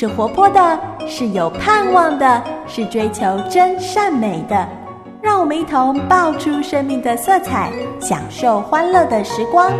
是活泼的，是有盼望的，是追求真善美的。让我们一同爆出生命的色彩，享受欢乐的时光。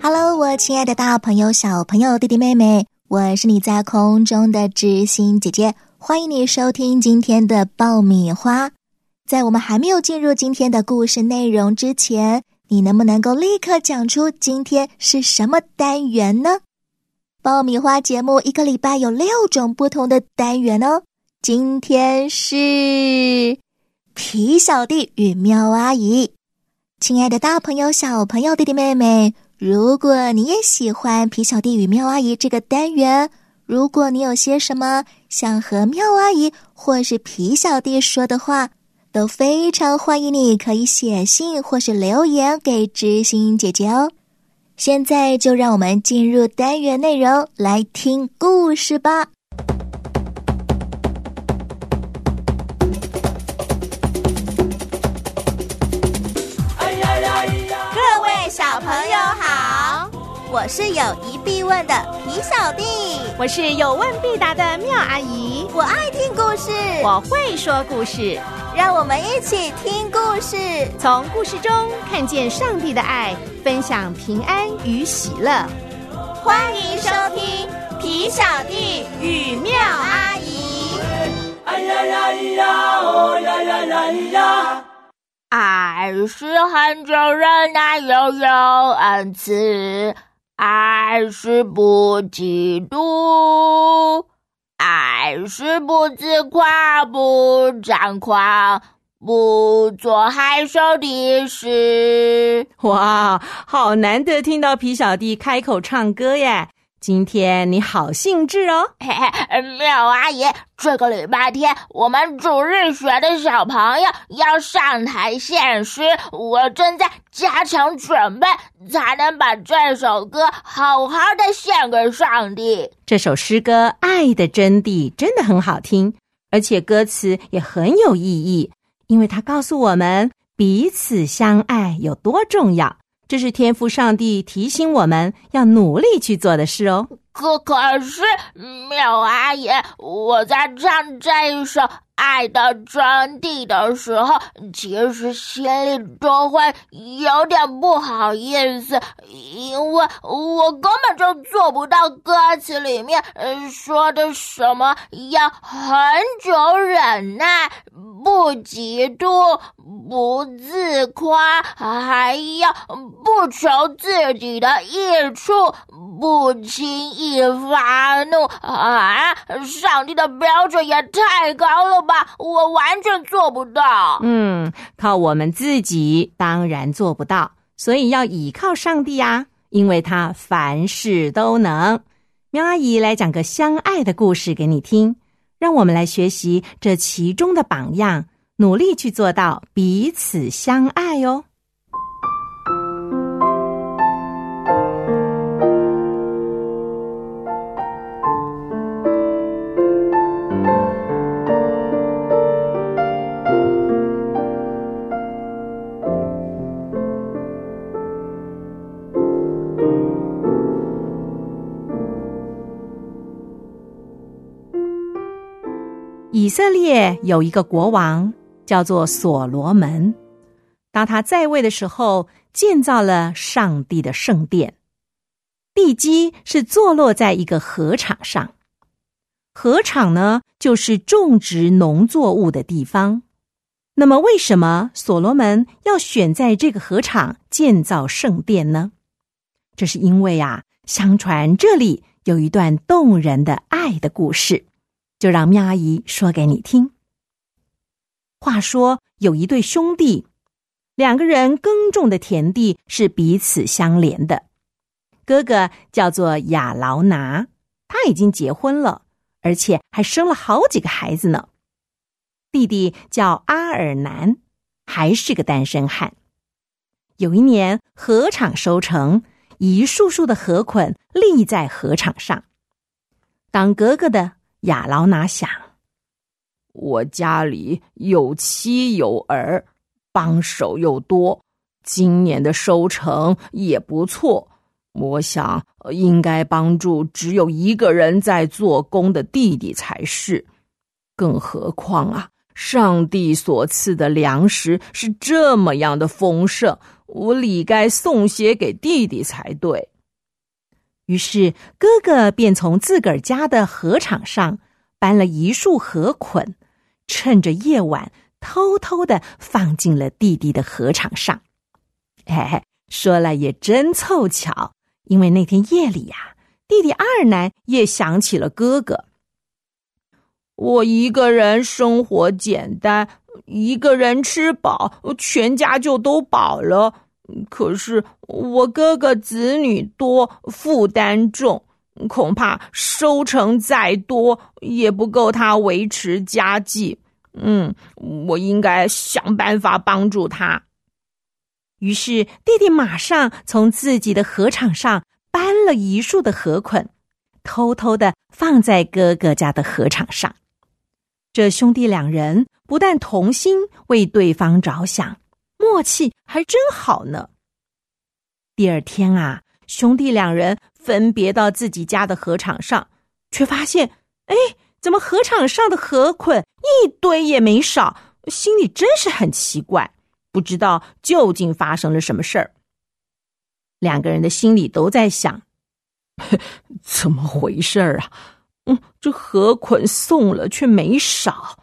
Hello， 我亲爱的大朋友、小朋友、弟弟妹妹，我是你在空中的知心姐姐，欢迎你收听今天的爆米花。在我们还没有进入今天的故事内容之前，你能不能够立刻讲出今天是什么单元呢？爆米花节目一个礼拜有6种不同的单元哦。今天是皮小弟与喵阿姨。亲爱的大朋友、小朋友、弟弟妹妹，如果你也喜欢皮小弟与喵阿姨这个单元，如果你有些什么想和喵阿姨或是皮小弟说的话，都非常欢迎你可以写信或是留言给知心姐姐哦。现在就让我们进入单元内容，来听故事吧。各位小朋友好，我是有疑必问的皮小弟，我是有问必答的妙阿姨，我爱听故事，我会说故事。让我们一起听故事，从故事中看见上帝的爱，分享平安与喜乐。欢迎收听《皮小弟与妙阿姨》。俺是很久忍耐又有恩慈，俺是不嫉妒，俺是不自夸，不张狂，不做害羞的事。哇，好难得听到皮小弟开口唱歌耶！今天你好兴致哦。嘿嘿，妙阿姨，这个礼拜天我们主日学的小朋友要上台献诗，我正在加强准备，才能把这首歌好好的献给上帝。这首诗歌《爱的真谛》真的很好听，而且歌词也很有意义，因为它告诉我们彼此相爱有多重要。这是天父上帝提醒我们要努力去做的事哦。可是，妙阿姨，我在唱这一首《爱的真谛》的时候，其实心里都会有点不好意思，因为我根本就做不到歌词里面说的什么要很久忍耐，不嫉妒，不自夸，还要不求自己的益处，不轻易发怒啊！上帝的标准也太高了吧，我完全做不到。靠我们自己当然做不到，所以要倚靠上帝啊，因为他凡事都能。喵阿姨来讲个相爱的故事给你听，让我们来学习这其中的榜样，努力去做到彼此相爱哦。以色列有一个国王叫做所罗门，当他在位的时候，建造了上帝的圣殿。地基是坐落在一个禾场上，禾场呢，就是种植农作物的地方。那么为什么所罗门要选在这个禾场建造圣殿呢？这是因为啊，相传这里有一段动人的爱的故事，就让妙阿姨说给你听。话说有一对兄弟，2个人耕种的田地是彼此相连的。哥哥叫做亚劳拿，他已经结婚了，而且还生了好几个孩子呢。弟弟叫阿尔南，还是个单身汉。有一年禾场收成，一束束的禾捆立在禾场上。当哥哥的亚劳拿想，我家里有妻有儿，帮手又多，今年的收成也不错，我想应该帮助只有一个人在做工的弟弟才是。更何况啊，上帝所赐的粮食是这么样的丰盛，我理该送些给弟弟才对。于是哥哥便从自个儿家的禾场上搬了一束禾捆，趁着夜晚偷偷地放进了弟弟的禾场上。哎，说来也真凑巧，因为那天夜里呀，弟弟二男也想起了哥哥。我一个人生活简单，一个人吃饱，全家就都饱了。可是我哥哥子女多，负担重，恐怕收成再多也不够他维持家计。我应该想办法帮助他。于是弟弟马上从自己的禾场上搬了一束的禾捆，偷偷地放在哥哥家的禾场上。这兄弟两人不但同心为对方着想，默契还真好呢。第二天啊，兄弟两人分别到自己家的禾场上，却发现，哎，怎么禾场上的禾捆一堆也没少？心里真是很奇怪，不知道究竟发生了什么事儿。两个人的心里都在想，怎么回事啊？这禾捆送了却没少。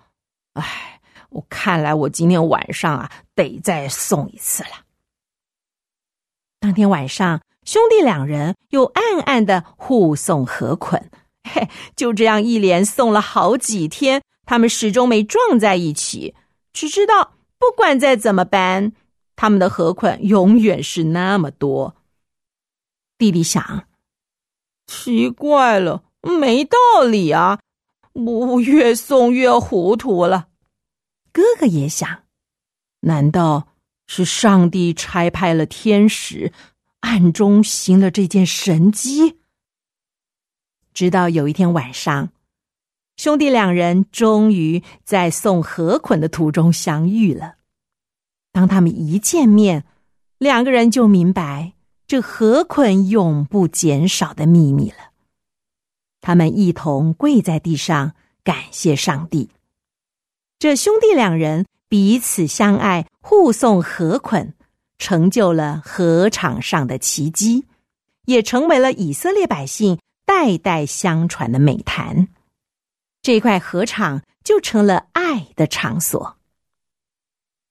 哎，我看来我今天晚上啊，得再送一次了。当天晚上，兄弟两人又暗暗地互送禾捆，就这样一连送了好几天，他们始终没撞在一起，只知道不管再怎么搬，他们的禾捆永远是那么多。弟弟想，奇怪了，没道理啊，我越送越糊涂了。哥哥也想，难道是上帝差派了天使，暗中行了这件神迹？直到有一天晚上，兄弟两人终于在送禾捆的途中相遇了。当他们一见面，两个人就明白这禾捆永不减少的秘密了。他们一同跪在地上感谢上帝。这兄弟两人彼此相爱，互送禾捆，成就了禾场上的奇迹，也成为了以色列百姓代代相传的美谈。这块禾场就成了爱的场所。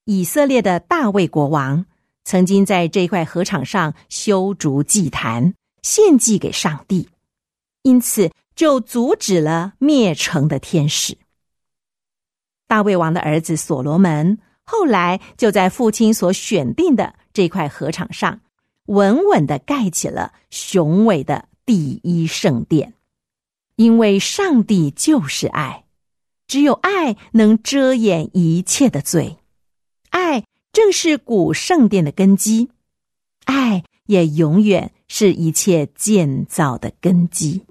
以色列的大卫国王曾经在这块禾场上修筑祭坛，献祭给上帝，因此就阻止了灭城的天使。大卫王的儿子所罗门后来就在父亲所选定的这块禾场上稳稳地盖起了雄伟的第一圣殿。因为上帝就是爱，只有爱能遮掩一切的罪，爱正是古圣殿的根基，爱也永远是一切建造的根基。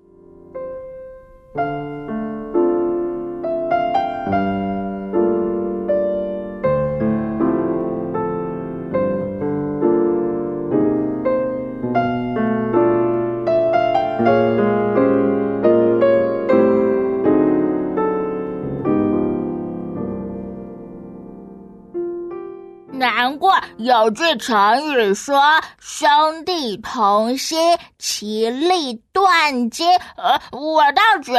难怪有句成语说兄弟同心，其利断金。我倒觉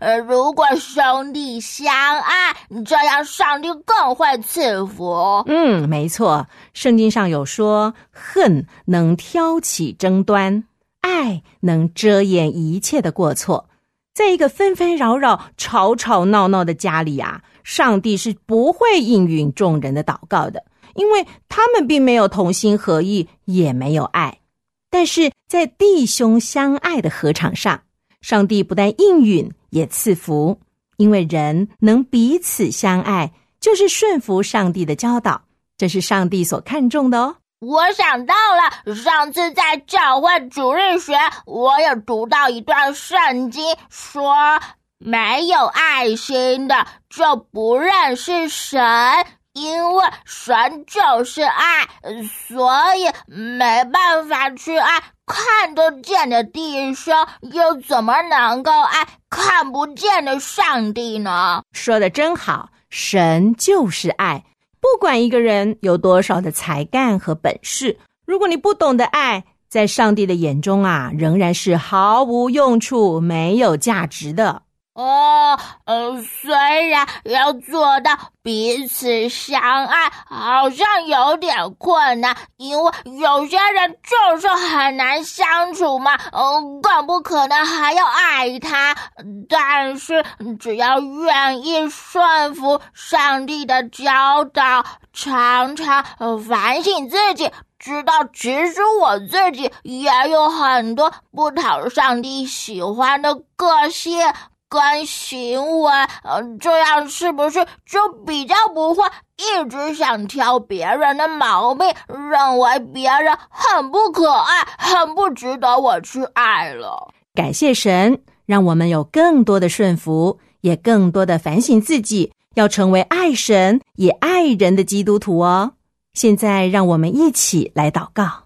得如果兄弟相爱，这样上帝更会赐福。没错，圣经上有说，恨能挑起争端，爱能遮掩一切的过错。在一个纷纷扰扰吵吵闹闹的家里啊，上帝是不会应允众人的祷告的，因为他们并没有同心合意，也没有爱。但是在弟兄相爱的禾场上，上帝不但应允，也赐福。因为人能彼此相爱，就是顺服上帝的教导，这是上帝所看重的哦。我想到了，上次在教会主日学，我有读到一段圣经，说没有爱心的就不认识神，因为神就是爱，所以没办法去爱看得见的弟兄，又怎么能够爱看不见的上帝呢？说得真好，神就是爱。不管一个人有多少的才干和本事，如果你不懂得爱，在上帝的眼中啊，仍然是毫无用处，没有价值的。虽然要做到彼此相爱好像有点困难，因为有些人就是很难相处嘛，更不可能还要爱他。但是只要愿意顺服上帝的教导，常常反省自己，知道其实我自己也有很多不讨上帝喜欢的个性跟行为，这样是不是就比较不会一直想挑别人的毛病，认为别人很不可爱，很不值得我去爱了？感谢神，让我们有更多的顺服，也更多的反省自己，要成为爱神也爱人的基督徒哦。现在让我们一起来祷告。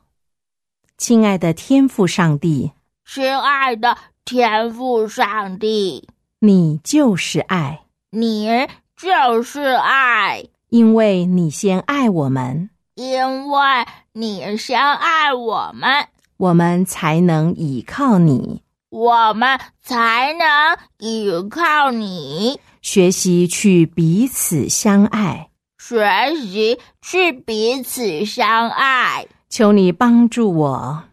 亲爱的天父上帝，亲爱的天父上帝，你就是爱，你就是爱，因为你先爱我们，因为你先爱我们，我们才能倚靠你，我们才能倚靠你，学习去彼此相爱，学习去彼此相爱。求你帮助我，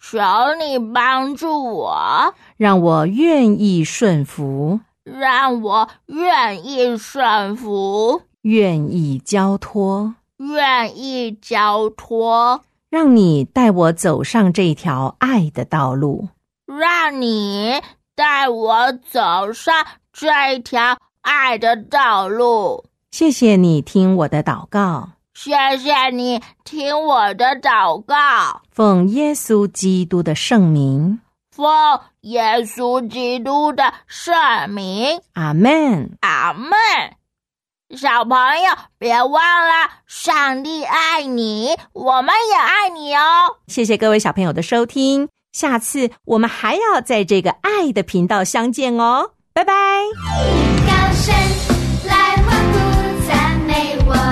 求你帮助我，让我愿意顺服，让我愿意顺服，愿意交托，愿意交托，让你带我走上这条爱的道路，让你带我走上这条爱的道路。谢谢你听我的祷告，谢谢你听我的祷告，奉耶稣基督的圣名，奉耶稣基督的圣名，阿们，阿们。小朋友，别忘了，上帝爱你，我们也爱你哦。谢谢各位小朋友的收听，下次我们还要在这个爱的频道相见哦，拜拜。高声来欢呼，赞美我。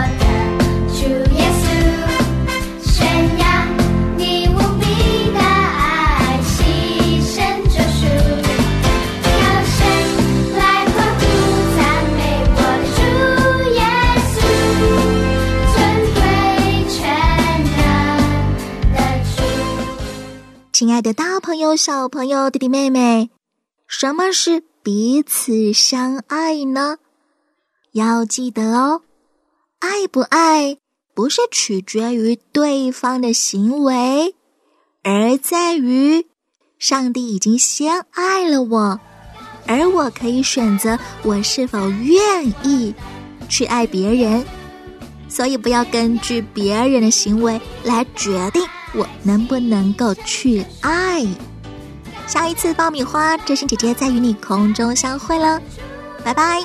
亲爱的大朋友小朋友弟弟妹妹，什么是彼此相爱呢？要记得哦，爱不爱不是取决于对方的行为，而在于上帝已经先爱了我，而我可以选择我是否愿意去爱别人。所以不要根据别人的行为来决定我能不能够去爱。下一次爆米花真心姐姐再与你空中相会了，拜拜。